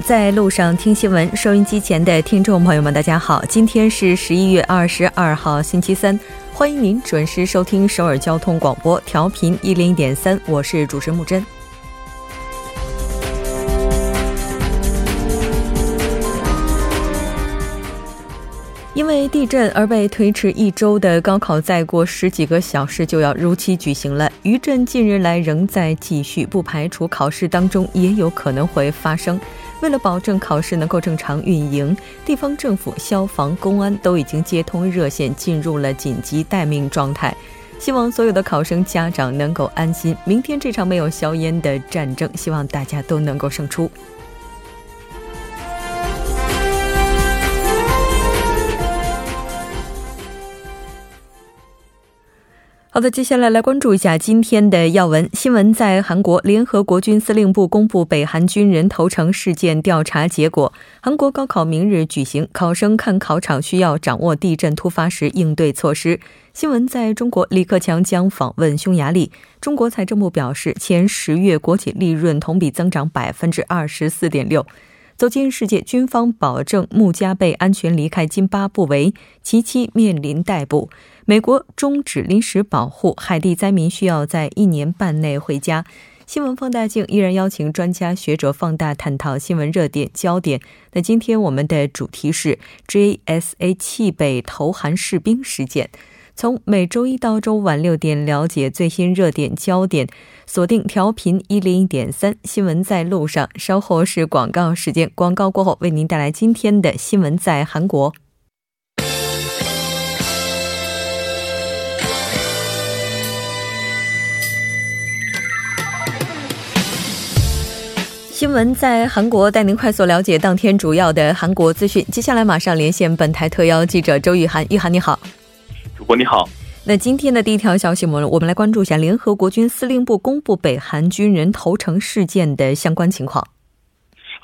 在路上听新闻，收音机前的听众朋友们大家好，今天是11月22号星期三，欢迎您准时收听首尔交通广播调频 101.3， 我是主持人木真。因为地震而被推迟一周的高考再过十几个小时就要如期举行了，余震近日来仍在继续，不排除考试当中也有可能会发生。为了保证考试能够正常运营，地方政府、消防、公安都已经接通热线，进入了紧急待命状态。希望所有的考生家长能够安心，明天这场没有硝烟的战争，希望大家都能够胜出。好的，接下来关注一下今天的要闻新闻。在韩国，联合国军司令部公布北韩军人投诚事件调查结果。韩国高考明日举行，考生看考场需要掌握地震突发时应对措施。新闻在中国，李克强将访问匈牙利。中国财政部表示，前10月国企利润同比增长 24.6%。 走进世界，军方保证穆加贝安全离开津巴布韦，其妻面临逮捕。美国终止临时保护，海地灾民需要在1年半内回家。新闻放大镜依然邀请专家学者放大探讨新闻热点焦点。那今天我们的主题是 JSA 冀北投韩士兵事件。从每周一到周五晚6点了解最新热点焦点，锁定调频 101.3 新闻在路上。稍后是广告时间，广告过后为您带来今天的新闻在韩国。新闻在韩国带您快速了解当天主要的韩国资讯。接下来马上连线本台特邀记者周玉涵。玉涵你好。主播你好。那今天的第一条消息，我们来关注一下联合国军司令部公布北韩军人投诚事件的相关情况。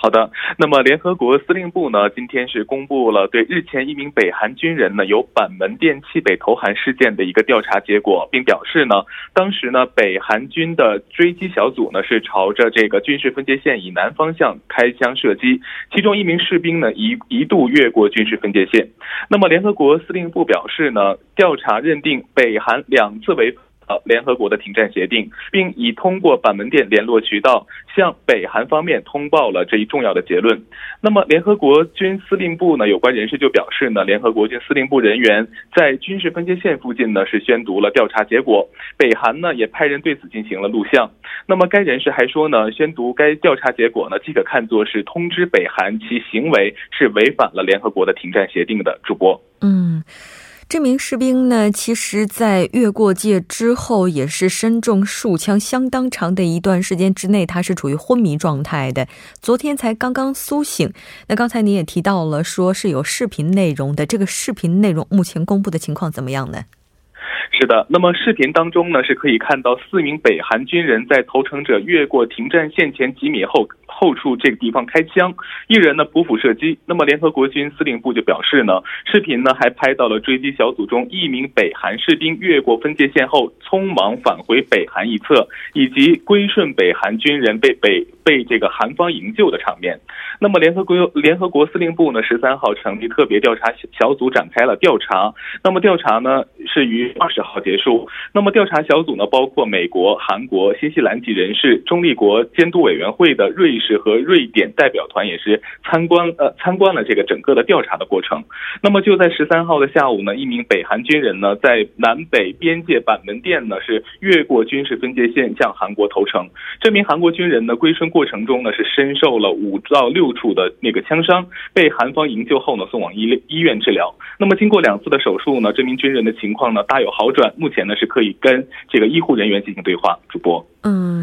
好的，那么联合国司令部呢，今天是公布了对日前1名北韩军人呢有板门店冀北投韩事件的一个调查结果，并表示呢，当时呢北韩军的追击小组呢是朝着这个军事分界线以南方向开枪射击，其中1名士兵呢一度越过军事分界线。那么联合国司令部表示呢，调查认定北韩2次违反联合国的停战协定，并已通过板门店联络渠道向北韩方面通报了这一重要的结论。那么联合国军司令部呢有关人士就表示呢，联合国军司令部人员在军事分界线附近呢是宣读了调查结果，北韩呢也派人对此进行了录像。那么该人士还说呢，宣读该调查结果呢即可看作是通知北韩其行为是违反了联合国的停战协定的。主播这名士兵呢，其实在越过界之后也是身中数枪，相当长的一段时间之内他是处于昏迷状态的，昨天才刚刚苏醒。那刚才你也提到了说是有视频内容的，这个视频内容目前公布的情况怎么样呢？是的，那么视频当中呢是可以看到4名北韩军人在投诚者越过停战线前几米后处这个地方开枪，一人呢匍匐射击。那么联合国军司令部就表示呢，视频呢还拍到了追击小组中1名北韩士兵越过分界线后匆忙返回北韩一侧，以及归顺北韩军人被这个韩方营救的场面。那么联合国司令部呢13号成立特别调查小组展开了调查，那么调查呢是于20号结束。那么调查小组呢包括美国、韩国、新西兰籍人士，中立国监督委员会的瑞士和瑞典代表团也是参观了这个整个的调查的过程。那么就在13号的下午呢，1名北韩军人呢在南北边界板门店呢是越过军事分界线向韩国投诚。这名韩国军人呢归顺过程中呢是身受了5到6处的那个枪伤，被韩方营救后呢送往医院治疗。那么经过2次的手术呢，这名军人的情况呢大有好转，目前呢是可以跟这个医护人员进行对话。主播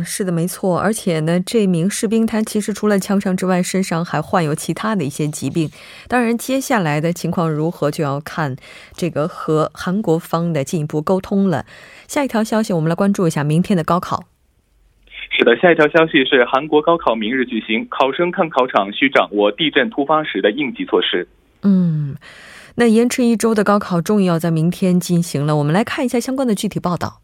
是的，没错。而且呢，这名士兵他其实除了枪伤之外，身上还患有其他的一些疾病。当然，接下来的情况如何就要看这个和韩国方的进一步沟通了。下一条消息，我们来关注一下明天的高考。是的，下一条消息是韩国高考明日举行，考生看考场需掌握地震突发时的应急措施。 那延迟一周的高考终于要在明天进行了，我们来看一下相关的具体报道。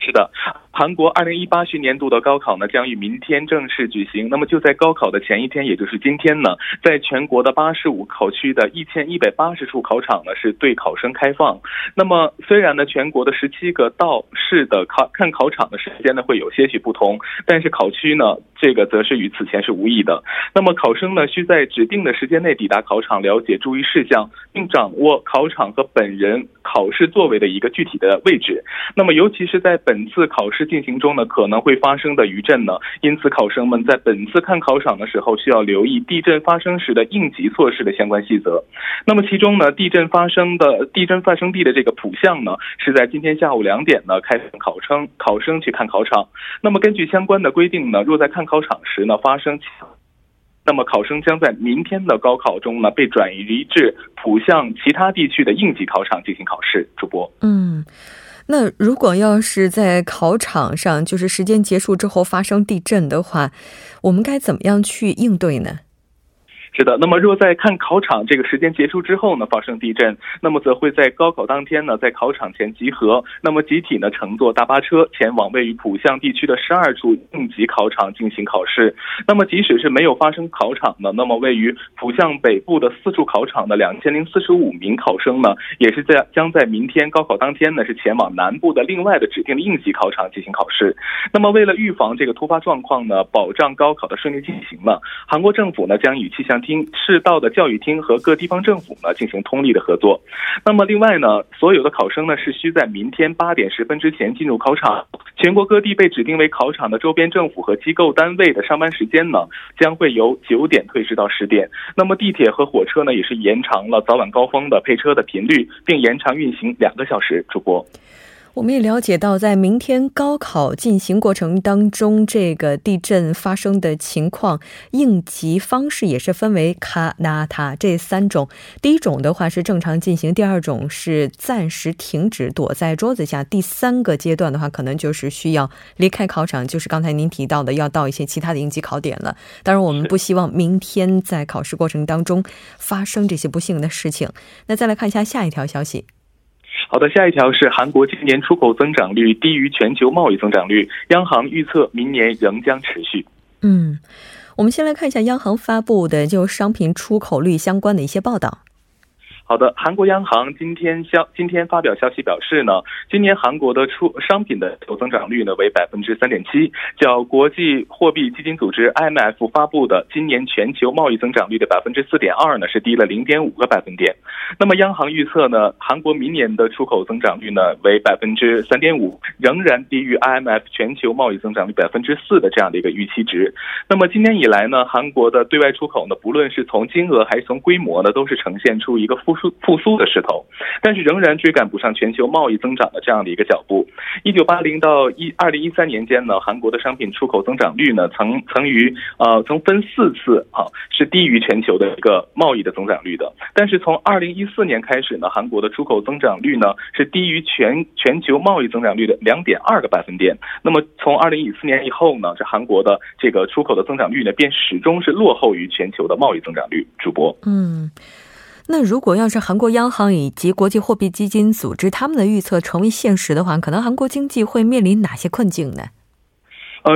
是的，韩国 2018学年度的高考呢将于明天正式举行。 那么就在高考的前一天， 也就是今天呢， 在全国的 85考区的 1180处考场呢是对考生开放。 那么虽然呢 全国的 17个道市的看考场的时间呢会有些许不同， 但是考区呢这个则是与此前是无异的。 那么考生呢需在指定的时间内抵达考场，了解注意事项， 并掌握考场和本人考试座位的一个具体的位置。 那么尤其是在本次考试进行中呢 可能会发生的余震呢， 因此考生们在本次看考场的时候需要留意地震发生时的应急措施的相关细则。 那么其中呢， 地震发生地的这个谱项呢 是在今天下午2点呢 开放考生去看考场。 那么根据相关的规定呢， 若在看考场时呢 发生，那么考生将在明天的高考中呢 被转移至浦项其他地区的应急考场进行考试。 主播。 那如果要是在考场上， 就是时间结束之后发生地震的话， 我们该怎么样去应对呢？ 是的，那么若在看考场这个时间结束之后呢发生地震， 那么则会在高考当天呢在考场前集合， 那么集体呢乘坐大巴车 前往位于浦项地区的 12处应急考场进行考试。 那么即使是没有发生考场呢， 那么位于浦项北部的 4处考场的 2045名考生呢 也是将在明天高考当天呢 是前往南部的另外的指定的应急考场进行考试。 那么为了预防这个突发状况呢， 保障高考的顺利进行呢， 韩国政府呢将与气象厅、 市道的教育厅和各地方政府呢进行通力的合作。 那么另外呢， 所有的考生呢是需在明天 8点10分之前进入考场。 全国各地被指定为考场的周边政府和机构单位的上班时间呢 将会由 9点推迟到10点。 那么地铁和火车呢 也是延长了早晚高峰的配车的频率， 并延长运行2个小时。 主播。 我们也了解到在明天高考进行过程当中， 这个地震发生的情况， 应急方式也是分为卡、那、塔 这3种。 第1种的话是正常进行， 第2种是暂时停止， 躲在桌子下， 第3个阶段的话可能就是需要离开考场， 就是刚才您提到的要到一些其他的应急考点了。 当然我们不希望明天在考试过程当中发生这些不幸的事情。 那再来看一下下一条消息。 好的，下一条是韩国今年出口增长率低于全球贸易增长率， 央行预测明年仍将持续。 我们先来看一下央行发布的就商品出口率相关的一些报道。 好的，韩国央行今天发表消息表示呢， 今年韩国的商品的出口增长率呢 为 3.7%， 较国际货币基金组织 IMF 发布的 今年全球贸易增长率的 4.2% 呢是低了 0.5个百分点。 那么央行预测呢， 韩国明年的出口增长率呢 为 3.5%， 仍然低于 IMF 全球贸易增长率 4% 的这样的一个预期值。 那么今年以来呢， 韩国的对外出口呢， 不论是从金额还是从规模呢， 都是呈现出一个 复苏的势头， 但是仍然追赶不上全球贸易增长的这样的一个脚步。 1980到2013年间呢， 韩国的商品出口增长率呢 曾分4次是低于全球的一个贸易的增长率的。 但是从 2014年开始呢， 韩国的出口增长率呢 是低于全球贸易增长率的 2.2个百分点。 那么从 2014年以后呢， 这韩国的这个出口的增长率呢 便始终是落后于全球的贸易增长率。 主播。那如果要是韩国央行以及国际货币基金组织 他们的预测成为现实的话， 可能韩国经济会面临哪些困境呢？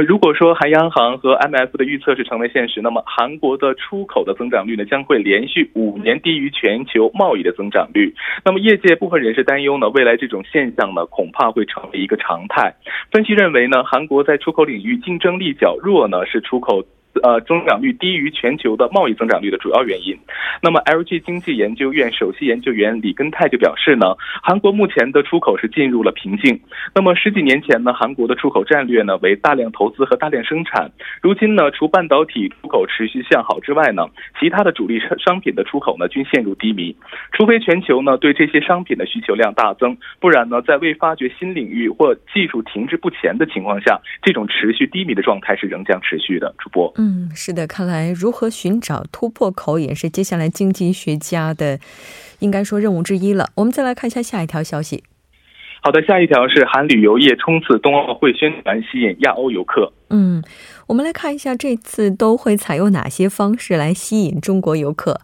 如果说韩央行和 IMF 的预测是成为现实， 那么韩国的出口的增长率呢 将会连续5年低于全球贸易的增长率。 那么业界部分人士担忧呢， 未来这种现象呢 恐怕会成为一个常态。 分析认为呢， 韩国在出口领域竞争力较弱呢 是出口 增长率低于全球的贸易增长率的主要原因。 那么LG 经济研究院首席研究员李根泰就表示呢， 韩国目前的出口是进入了瓶颈。 那么十几年前呢， 韩国的出口战略呢 为大量投资和大量生产。 如今呢除半导体出口持续向好之外呢， 其他的主力商品的出口呢 均陷入低迷。 除非全球呢对这些商品的需求量大增， 不然呢在未发掘新领域或技术停滞不前的情况下， 这种持续低迷的状态是仍将持续的。 主播。是的，看来如何寻找突破口也是接下来经济学家的应该说任务之一了。我们再来看一下下一条消息。好的，下一条是韩旅游业冲刺冬奥会，宣传吸引亚欧游客。我们来看一下这次都会采用哪些方式来吸引中国游客。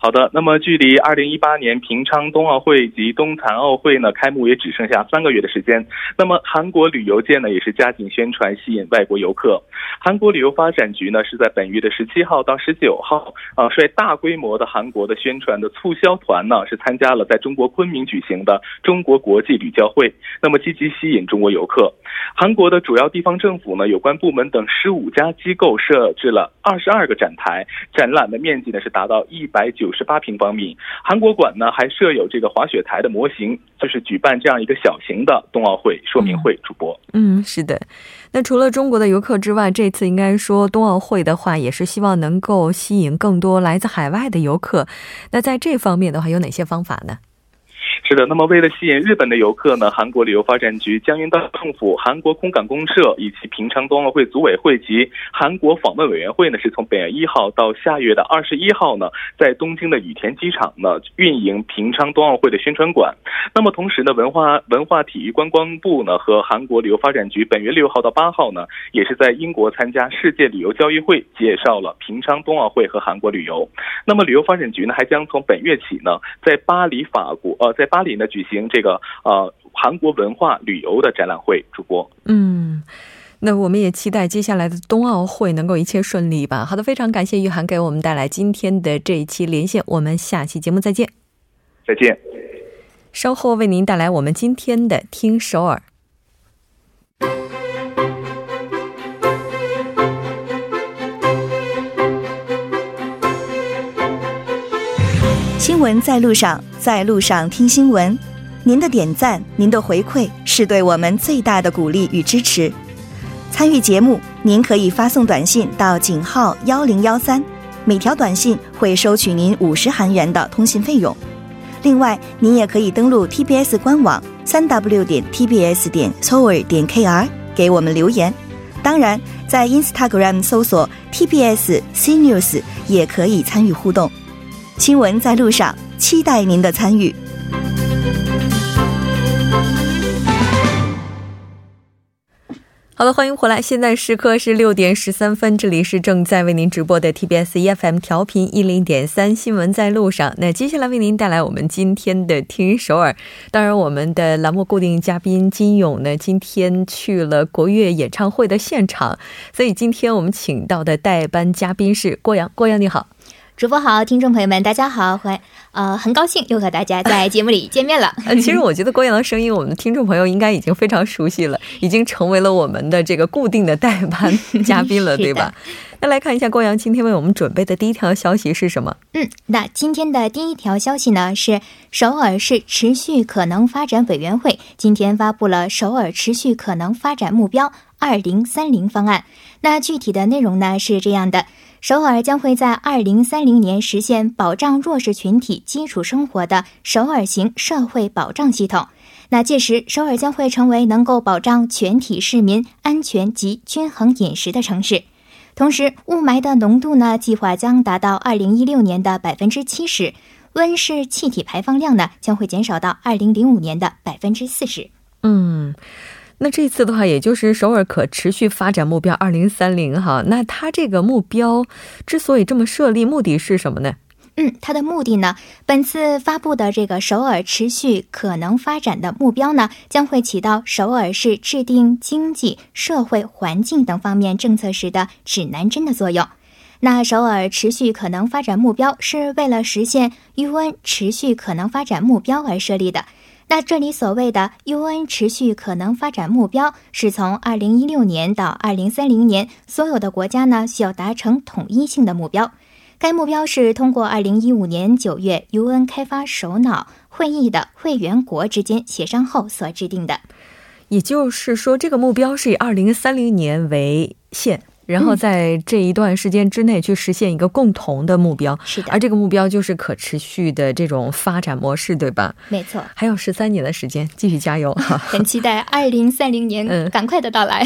好的，那么距离 2018年 平昌冬奥会及冬残奥会呢开幕也只剩下3个月的时间， 那么韩国旅游界呢也是加紧宣传吸引外国游客。 韩国旅游发展局呢是在本月的 17号到19号， 率大规模的韩国的宣传的促销团呢是参加了在中国昆明举行的 中国国际旅交会， 那么积极吸引中国游客。 韩国的主要地方政府呢有关部门等 15家机构设置了 22个展台， 展览的面积呢是达到 198平方米。 韩国馆呢还设有这个滑雪台的模型， 就是举办这样一个小型的冬奥会说明会。主播 是的，那除了中国的游客之外，这次应该说冬奥会的话也是希望能够吸引更多来自海外的游客， 那在这方面的话有哪些方法呢？ 是的，那么为了吸引日本的游客呢， 韩国旅游发展局江原道政府、 韩国空港公社 以及平昌冬奥会组委会及 韩国访问委员会呢是从本月 1号到下月的 21号呢， 在东京的羽田机场呢运营平昌冬奥会的宣传馆。 那么同时呢， 文化体育观光部呢 和韩国旅游发展局 本月 6号到8号呢 也是在英国参加世界旅游交易会， 介绍了平昌冬奥会和韩国旅游。 那么旅游发展局呢 还将从本月起呢 在巴黎呢举行这个韩国文化旅游的展览会。主播 那我们也期待接下来的冬奥会能够一切顺利吧。 好的，非常感谢玉涵给我们带来今天的这一期连线， 我们下期节目再见。稍后为您带来我们今天的听首尔。 新闻在路上，在路上听新闻。 您的点赞， 您的回馈是对我们最大的鼓励与支持。 参与节目， 您可以发送短信 到井号 1013， 每条短信会收取您 50韩元 的通信费用。 另外， 您也可以登录 TBS 官网 www.tbs.seoul.kr 给我们留言。 当然， 在 Instagram 搜索 TBS CNews 也可以参与互动。 新闻在路上， 期待您的参与。 好的，欢迎回来， 现在时刻是 6点13分， 这里是正在为您直播的 TBS EFM 调频 10.3 新闻在路上。 那接下来为您带来我们今天的听首尔。 当然我们的栏目固定嘉宾金勇呢， 今天去了国乐演唱会的现场， 所以今天我们请到的代班嘉宾是郭阳。 郭阳你好。 主播好，听众朋友们大家好， 很高兴又和大家在节目里见面了。 其实我觉得郭阳的声音我们的听众朋友应该已经非常熟悉了， 已经成为了我们的这个固定的代班嘉宾了，对吧？ 那来看一下郭阳今天为我们准备的第一条消息是什么？ 那今天的第一条消息呢是 首尔市持续可能发展委员会 今天发布了首尔持续可能发展目标 2030 方案。 那具体的内容呢是这样的， 首尔将会在2030年 实现保障弱势群体基础生活的首尔型社会保障系统。 那届时， 首尔将会成为能够保障全体市民安全及均衡饮食的城市。 同时雾霾的浓度呢计划将达到 2016年的 70%， 温室气体排放量呢将会减少到 2005年的 40%。 那这次的话， 也就是首尔可持续发展目标 2030 哈， 那它这个目标之所以这么设立， 目的是什么呢？ 它的目的呢， 本次发布的这个首尔持续可能发展的目标呢， 将会起到首尔市制定经济、社会、环境等方面政策时的指南针的作用。 那首尔持续可能发展目标 是为了实现UN持续可能发展目标而设立的。 那这里所谓的 UN 持续可能发展目标， 是从 2016年 到 2030年， 所有的国家呢需要达成统一性的目标。 该目标是通过 2015年 9月 UN 开发首脑会议的会员国之间协商后所制定的。 也就是说这个目标是以 2030年 为限， 然后在这一段时间之内去实现一个共同的目标。 是的，而这个目标就是可持续的这种发展模式，对吧？ 没错，还有13年的时间，继续加油。 很期待 2030年 赶快的到来。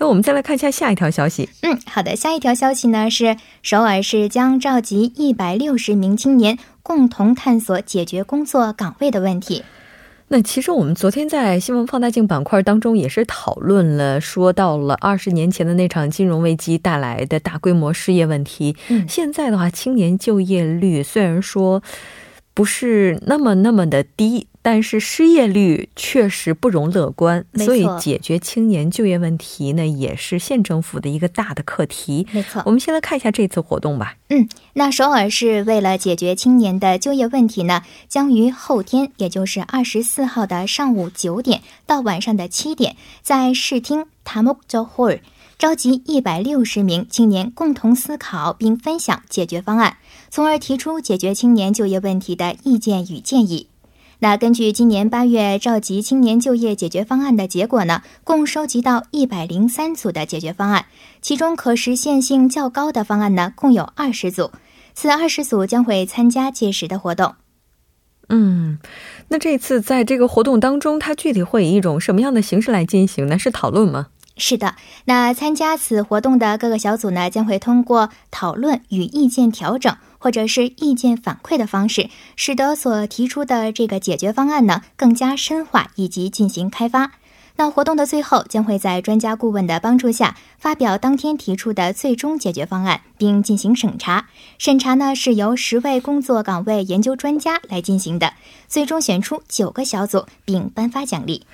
那我们再来看一下下一条消息。 好的，下一条消息呢是 首尔市将召集 160名青年共同探索解决工作岗位的问题。那其实我们昨天在新闻放大镜板块当中也是讨论了，说到了20年前的那场金融危机带来的大规模失业问题。 现在的话青年就业率虽然说 不是那么的低，但是失业率确实不容乐观，所以解决青年就业问题呢也是县政府的一个大的课题。没错，我们先来看一下这次活动吧。那首尔市为了解决青年的就业问题呢，将于后天也就是 24号的上午 9点 到晚上的7点 在市厅 다목적 홀 召集 160名 青年共同思考并分享解决方案， 从而提出解决青年就业问题的意见与建议。 那根据今年 8月 召集青年就业解决方案的结果呢， 共收集到 103组的解决方案， 其中可实现性较高的方案呢 共有20组， 此 20组 将会参加届时的活动。 那这次在这个活动当中它具体会以一种什么样的形式来进行呢？是讨论吗？ 是的，那参加此活动的各个小组呢 将会通过讨论与意见调整 或者是意见反馈的方式， 使得所提出的这个解决方案呢 更加深化以及进行开发。 那活动的最后将会在专家顾问的帮助下 发表当天提出的最终解决方案， 并进行审查。 审查呢 是由10位工作岗位研究专家来进行的， 最终选出9个小组 并颁发奖励。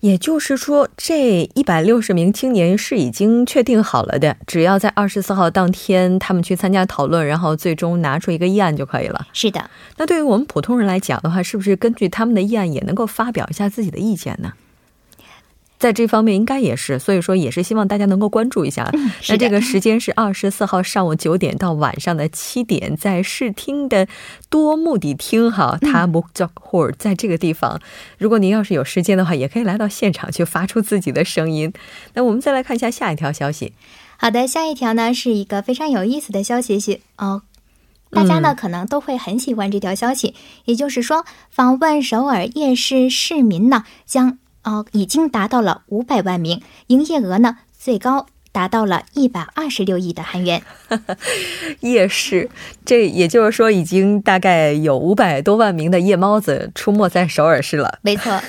也就是说这 160名 青年是已经确定好了的， 只要在 24号 当天他们去参加讨论， 然后最终拿出一个议案就可以了。 是的。那对于我们普通人来讲的话， 是不是根据他们的议案也能够发表一下自己的意见呢？ 在这方面应该也是，所以说也是希望大家能够关注一下。 那这个时间是 24号 上午 9点 到晚上的7点， 在视听的多目的厅哈， 다목적 홀 在这个地方，如果您要是有时间的话也可以来到现场去发出自己的声音。 那我们再来看一下下一条消息。好的，下一条呢是一个非常有意思的消息哦， 大家呢可能都会很喜欢这条消息， 也就是说访问首尔夜市市民呢 已经达到了 500万名， 营业额呢 最高达到了 126亿的韩元。 夜市，这也就是说 已经大概有 500多万名的夜猫子出没在首尔市了。 没错。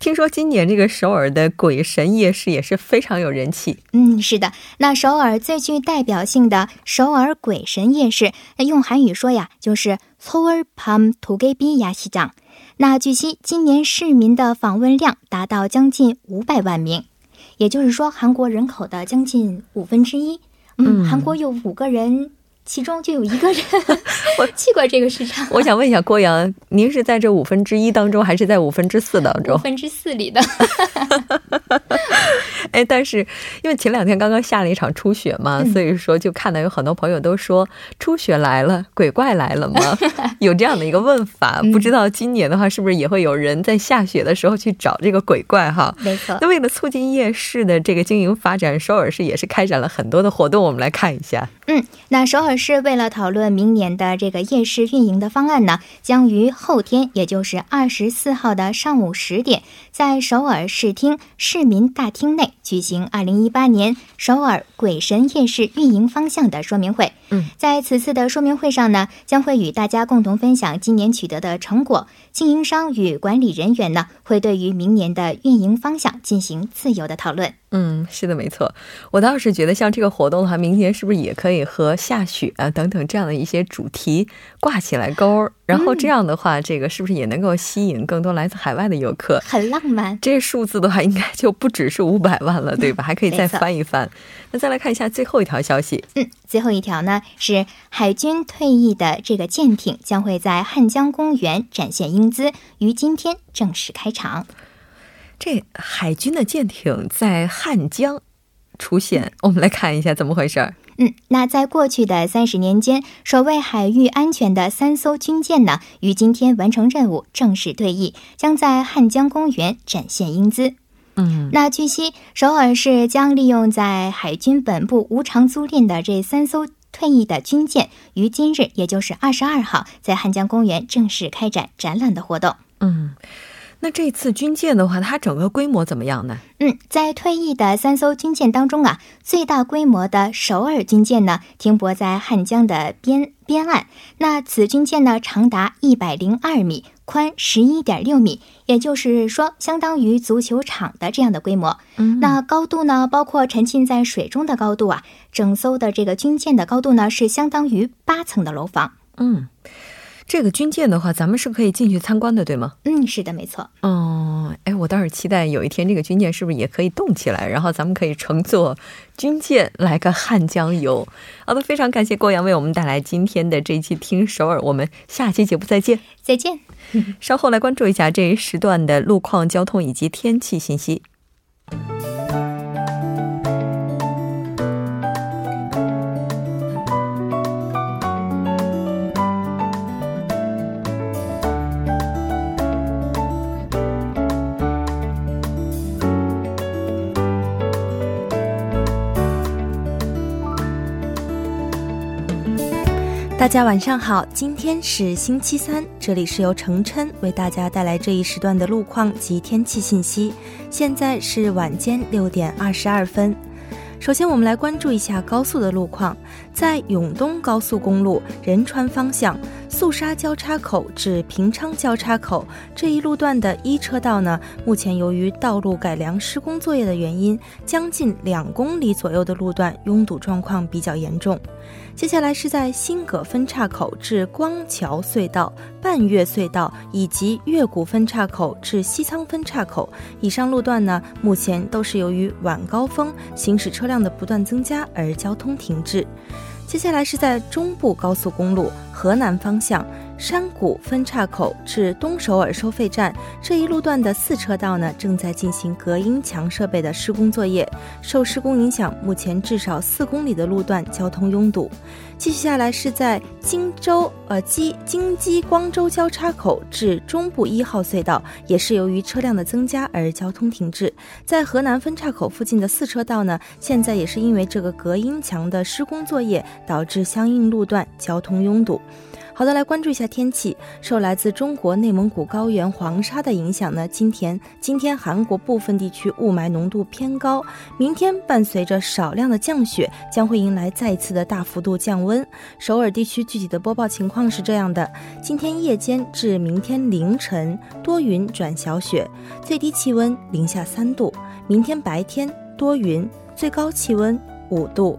听说今年这个首尔的鬼神夜市也是非常有人气。 是的，那首尔最具代表性的首尔鬼神夜市 用韩语说呀就是 서울밤 도깨비 야시장。 那据悉 今年市民的访问量达到将近 500万名， 也就是说韩国人口的将近 1/5。 韩国有5个人 其中就有一个人 去过这个市场。 我想问一下郭阳，您是在这 1/5 当中还是在 4/5 当中？ 4/4 里的。但是因为前两天刚刚下了一场初雪嘛， 所以说就看到有很多朋友都说初雪来了鬼怪来了嘛，有这样的一个问法，不知道今年的话是不是也会有人在下雪的时候去找这个鬼怪哈。 没错。那为了促进夜市的这个经营发展， 首尔市也是开展了很多的活动，我们来看一下。 那首尔市为了讨论明年的这个夜市运营的方案呢， 将于后天 也就是 24号的上午 10点 在首尔市厅 市民大厅内 举行 2018年 首尔鬼神夜市运营方向的说明会。 在此次的说明会上呢， 将会与大家共同分享今年取得的成果， 经营商与管理人员呢 会对于明年的运营方向进行自由的讨论。 是的，没错。我倒是觉得像这个活动的话，明年是不是也可以和下雪啊等等这样的一些主题挂起来钩， 然后这样的话这个是不是也能够吸引更多来自海外的游客？ 很浪漫。这数字的话应该就不只是 500万了， 对吧？还可以再翻一翻。那再来看一下最后一条消息。 最后一条呢是 海军退役的这个舰艇 将会在汉江公园展现英姿， 于今天正式开场。 这海军的舰艇在汉江出现，我们来看一下怎么回事。 那在过去的 30年间， 守卫海域安全的3艘军舰呢 于今天完成任务正式退役， 将在汉江公园展现英姿。 那据悉， 首尔市将利用在海军本部 无偿租赁的这3艘 退役的军舰， 于今日 也就是 22号 在汉江公园正式开展展览的活动。那这次军舰的话，它整个规模怎么样呢？在退役的三艘军舰当中，最大规模的首尔军舰呢，停泊在汉江的边岸。那此军舰呢，长达102米。 宽11.6米， 也就是说相当于足球场的这样的规模。 那高度呢包括沉浸在水中的高度啊， 整艘的这个军舰的高度呢是相当于8层的楼房。 这个军舰的话咱们是可以进去参观的对吗？ 是的没错。 我倒是期待有一天这个军舰是不是也可以动起来，然后咱们可以乘坐军舰来个汉江游。 非常感谢郭阳为我们带来今天的这一期听首尔，我们下期节目再见。再见。 稍后来关注一下这一时段的路况、交通以及天气信息。 大家晚上好，今天是星期三， 这里是由程琛为大家带来这一时段的路况及天气信息。 现在是晚间6点22分。 首先我们来关注一下高速的路况，在永东高速公路仁川方向 宿沙交叉口至平昌交叉口 这一路段的1车道呢， 目前由于道路改良施工作业的原因， 将近2公里左右的路段拥堵状况比较严重。 接下来是在新葛分岔口至光桥隧道、 半月隧道 以及越谷分岔口至西仓分岔口， 以上路段呢目前都是由于晚高峰行驶车辆的不断增加而交通停滞。 接下来是在中部高速公路河南方向 山谷分岔口至东首尔收费站 这一路段的4车道呢， 正在进行隔音墙设备的施工作业， 受施工影响， 目前至少4公里的路段交通拥堵。 继续下来是在京畿光州交叉口至中部1号隧道， 也是由于车辆的增加而交通停滞。 在河南分岔口附近的4车道呢， 现在也是因为这个隔音墙的施工作业， 导致相应路段交通拥堵。 好的，来关注一下天气。 受来自中国内蒙古高原黄沙的影响呢， 今天韩国部分地区雾霾浓度偏高， 明天伴随着少量的降雪， 将会迎来再次的大幅度降温。 首尔地区具体的播报情况是这样的： 今天夜间至明天凌晨， 多云转小雪， 最低气温零下3度； 明天白天多云， 最高气温5度。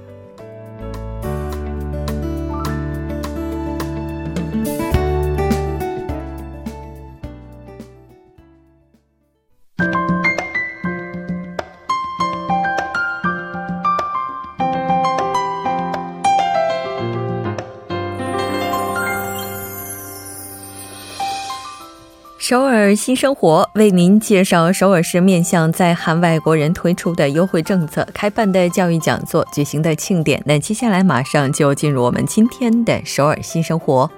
首尔新生活为您介绍首尔市面向在韩外国人推出的优惠政策、开办的教育讲座、举行的庆典。 那接下来马上就进入我们今天的首尔新生活。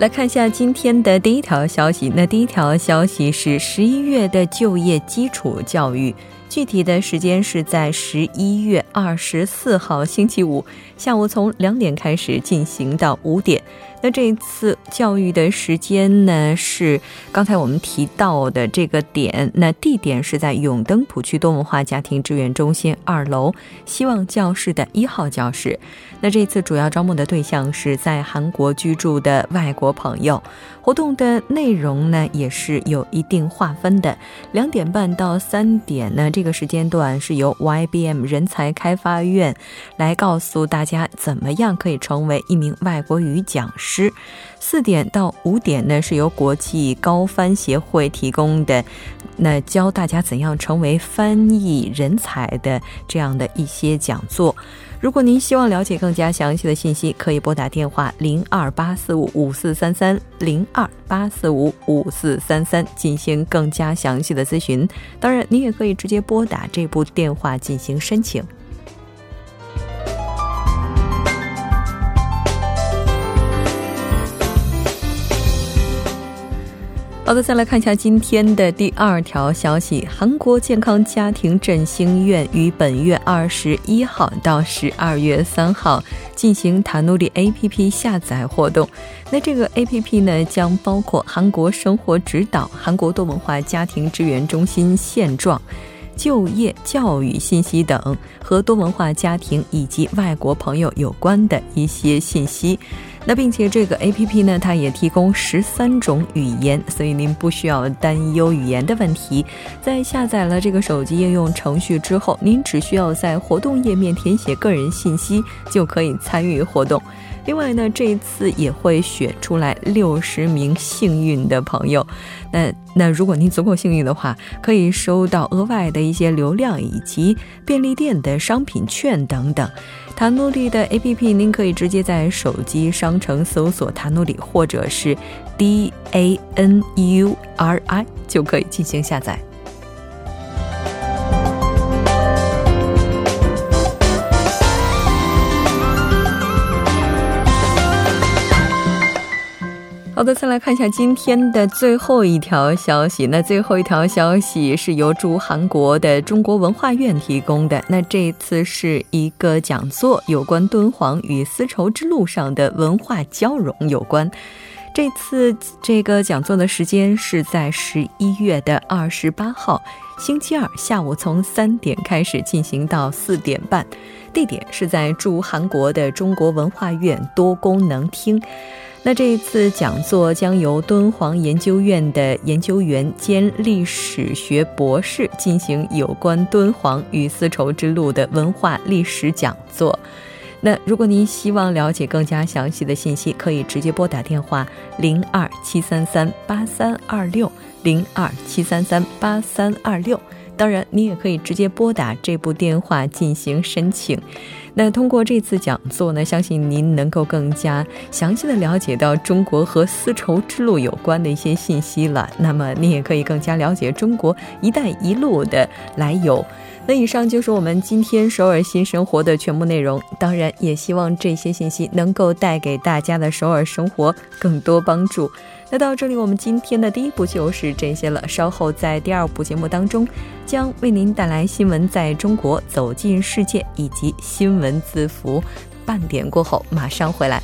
来看一下今天的第一条消息。 那第一条消息是11月的就业基础教育， 具体的时间是在11月24号星期五， 下午从2点开始进行到5点。 那这一次教育的时间呢是刚才我们提到的这个点， 那地点是在永登浦区多文化家庭支援中心2楼 希望教室的1号教室。 那这一次主要招募的对象是在韩国居住的外国朋友。 活动的内容呢也是有一定划分的， 2点半到3点 这个时间段是由 YBM 人才开发院来告诉大家怎么样可以成为一名外国语讲师。 4点到5点 呢是由国际高翻协会提供的， 教大家怎样成为翻译人才的这样的一些讲座。 如果您希望了解更加详细的信息，可以拨打电话 028455433 028455433 进行更加详细的咨询。 当然您也可以直接拨打这部电话进行申请。好的，再来看一下今天的第二条消息，韩国健康家庭振兴院于本月21号到12月3号 进行达努里 APP 下载活动。 那这个 APP 呢将包括韩国生活指导、 韩国多文化家庭支援中心现状、 就业教育信息等， 和多文化家庭以及外国朋友有关的一些信息。 那并且这个 APP 呢它也提供 13种语言， 所以您不需要担忧语言的问题。 在下载了这个手机应用程序之后， 您只需要在活动页面填写个人信息 就可以参与活动。 另外呢，这一次也会选出来 60名幸运的朋友。 那如果您足够幸运的话， 可以收到额外的一些流量以及便利店的商品券等等。 达努里的 APP 您可以直接在手机商城搜索达努里或者是 DANURI 就可以进行下载。 好的，再来看一下今天的最后一条消息。 那最后一条消息是由驻韩国的中国文化院提供的。 那这次是一个讲座， 有关敦煌与丝绸之路上的文化交融有关。 这次这个讲座的时间是在 11月的28号 星期二下午从3点开始进行到4点半， 地点是在驻韩国的中国文化院多功能厅。 那这一次讲座将由敦煌研究院的研究员兼历史学博士 进行有关敦煌与丝绸之路的文化历史讲座。 那如果您希望了解更加详细的信息， 可以直接拨打电话 02-733-8326 02-733-8326。 当然您也可以直接拨打这部电话进行申请。 那通过这次讲座呢， 相信您能够更加详细的了解到中国和丝绸之路有关的一些信息了。 那么您也可以更加了解中国一带一路的来由。 那以上就是我们今天首尔新生活的全部内容。 当然也希望这些信息能够带给大家的首尔生活更多帮助。 那到这里我们今天的第一部就是这些了。 稍后在第二部节目当中， 将为您带来新闻在中国、走进世界以及新闻字符。半点过后马上回来。